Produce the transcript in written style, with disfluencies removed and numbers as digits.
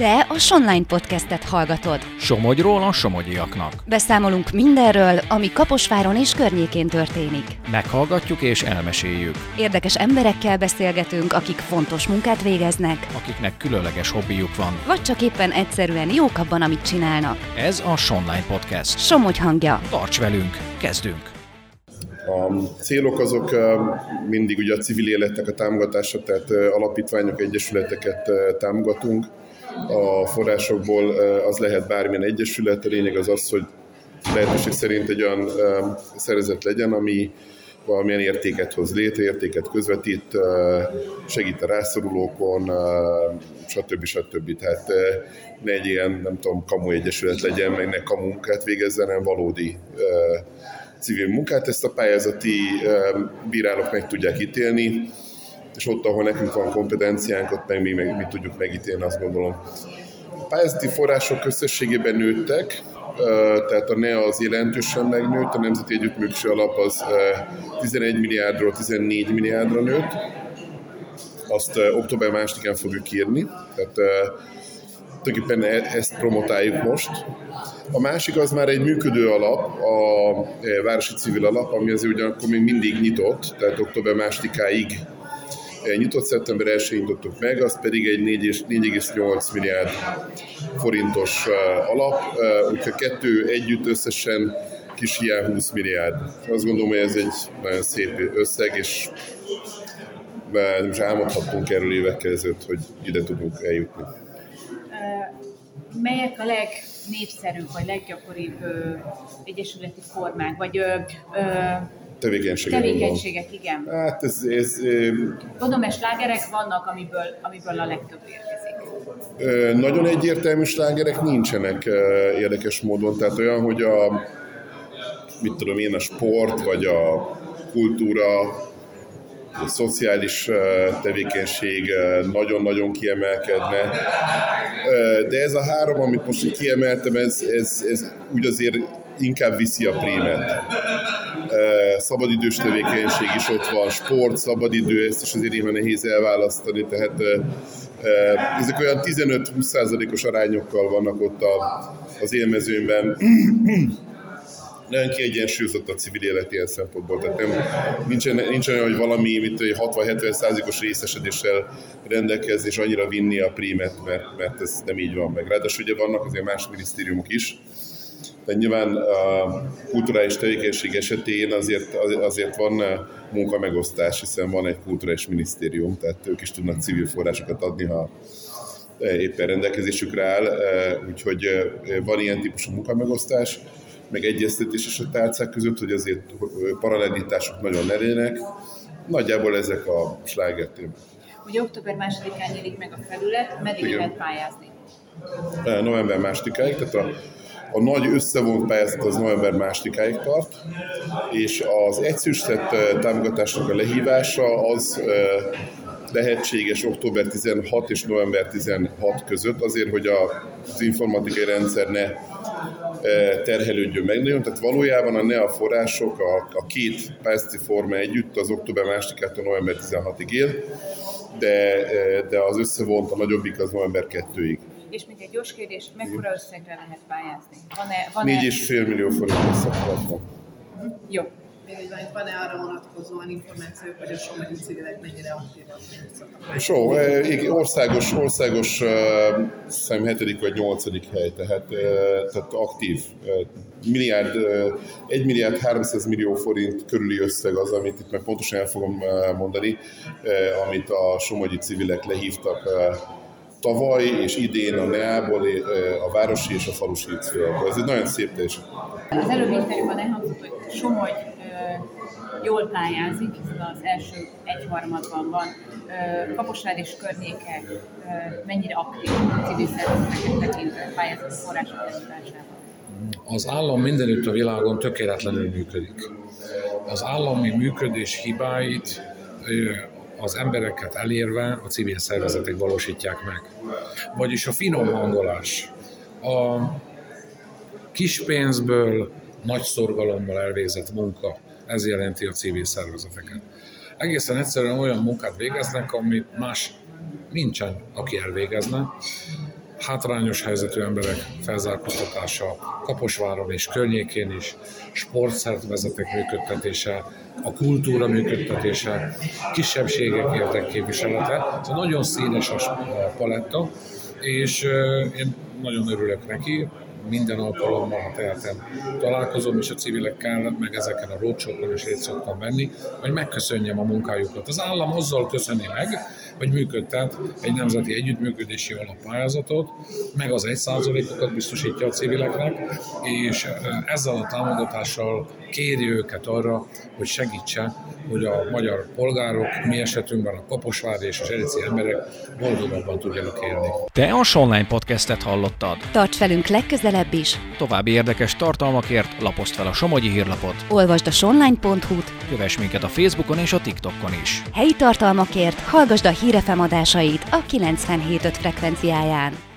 Te a Szóonline Podcastet hallgatod. Somogyról a somogyiaknak. Beszámolunk mindenről, ami Kaposváron és környékén történik. Meghallgatjuk és elmeséljük. Érdekes emberekkel beszélgetünk, akik fontos munkát végeznek. Akiknek különleges hobbijuk van. Vagy csak éppen egyszerűen jók abban, amit csinálnak. Ez a Szóonline Podcast. Somogy hangja. Tarts velünk, kezdünk! A célok azok mindig ugye a civil életnek a támogatása, tehát alapítványok, egyesületeket támogatunk. A forrásokból az lehet bármilyen egyesület, a lényeg az az, hogy lehetőség szerint egy olyan szervezet legyen, ami valamilyen értéket hoz létre, értéket közvetít, segít a rászorulókon, stb. Tehát ne egy ilyen, nem tudom, kamu egyesület legyen, meg ne kamu munkát végezzen, hanem valódi civil munkát. Ezt a pályázati bírálók meg tudják ítélni, és ott, ahol nekünk van kompetenciánk, ott meg mi tudjuk megítélni, azt gondolom. A pályázati források összességében nőttek, tehát a NEA az jelentősen megnőtt, a Nemzeti Együttműködési Alap az 11 milliárdról 14 milliárdra nőtt, azt október 2-án fogjuk írni, tehát tulajdonképpen ezt promotáljuk most. A másik az már egy működő alap, a Városi Civil Alap, ami azért ugyanakkor még mindig nyitott, tehát október 2-áig nyitott, szeptember 1-én nyitottuk meg, az pedig egy 4,8 milliárd forintos alap, úgyhogy a kettő együtt összesen kis hiány 20 milliárd. Azt gondolom, hogy ez egy nagyon szép összeg, és nem is álmodhattunk erről évekkel ezelőtt, hogy ide tudunk eljutni. Melyek a legnépszerűbb, vagy leggyakoribb egyesületi formák, vagy tevékenységek, igen. Hát ez tudom, mert slágerek vannak, amiből a legtöbb érkezik. Nagyon egyértelmű slágerek nincsenek érdekes módon. Tehát olyan, hogy a sport, vagy a kultúra, a szociális tevékenység nagyon-nagyon kiemelkedne. De ez a három, amit most kiemeltem, ez úgy azért inkább viszi a prémet. Szabadidős tevékenység is ott van, sport, szabadidő, ezt is azért néha nehéz elválasztani, tehát ezek olyan 15-20%-os arányokkal vannak ott az élmezőnben. Nagyon kiegyensúlyozott a civil élet ilyen szempontból, tehát nincs olyan, hogy valami 60-70%-os részesedéssel rendelkez, és annyira vinni a prímet, mert ez nem így van meg. Ráadásul ugye vannak azért más minisztériumok is. De nyilván a kulturális tevékenység esetén azért van munkamegosztás, hiszen van egy kulturális minisztérium, tehát ők is tudnak civil forrásokat adni, ha éppen rendelkezésükre áll, úgyhogy van ilyen típusú munkamegosztás, meg egyeztetés is a tárcák között, hogy azért paralelitások nagyon ne legyenek. Nagyjából ezek a slágertében. Ugye október 2-án nyílik meg a felület, meddig lehet pályázni? November 2-áig, tehát a nagy összevont pályázat az november 2-áig tart, és az egyszerűsített támogatásnak a lehívása az lehetséges október 16 és november 16 között, azért, hogy az informatikai rendszer ne terhelődjön meg nagyon. Tehát valójában a NEA források, a két pályázati forma együtt az október 2-től november 16-ig él, de az összevont a nagyobbik az november 2-ig. És még egy gyors kérdés, mekkora összegre lehet pályázni? 4,5 millió forint összegtartva. Jó. Még egy van, van-e arra vonatkozóan információk, hogy a somogyi civilek mennyire aktívan szoktak? Só, országos szem 7. vagy 8. hely, tehát aktív. 1 milliárd 300 millió forint körüli összeg az, amit itt meg pontosan el fogom mondani, amit a somogyi civilek lehívtak tavaly és idén a NEA-ból, a városi és a falusi célokból. Ez egy nagyon szép teljes. Az előbb interjúban elhangzott, hogy Somogy jól pályázik, hiszen az első egyharmadban van. Kaposvár és környéke mennyire aktív civil szervezeteket tekintő pályázati források elhívásában? Az állam mindenütt a világon tökéletlenül működik. Az állami működés hibáit az embereket elérve a civil szervezetek valósítják meg. Vagyis a finom hangolás, a kis pénzből, nagy szorgalommal elvégzett munka, ez jelenti a civil szervezeteket. Egészen egyszerűen olyan munkát végeznek, amit más nincsen, aki elvégezne. hátrányos helyzetű emberek felzárkóztatása Kaposváron és környékén is, sportszervezetek működtetése, a kultúra működtetése, kisebbségek érdekképviselete. Ez nagyon színes a paletta, és én nagyon örülök neki. Minden alkalommal, ha tehetem, találkozom, és a civilekkel, meg ezeken a roadshow-kon is részt szoktam venni, hogy megköszönjem a munkájukat. Az állam azzal köszöni meg, hogy működtet egy nemzeti együttműködési alappályázatot, meg az 1%-okat biztosítja a civileknek, és ezzel a támogatással kéri őket arra, hogy segítse, hogy a magyar polgárok, mi esetünkben a kaposvári és a zserici emberek boldogabban tudjanak élni. Te a Szóonline Podcastet hallottad. Tarts velünk legközelebb is. További érdekes tartalmakért lapozd fel a Somogyi hírlapot. Olvasd a sonline.hu-t. Kövess minket a Facebookon és a TikTokon is. Helyi tartalmakért hallgasd a Hír FM adásait a 97.5 frekvenciáján.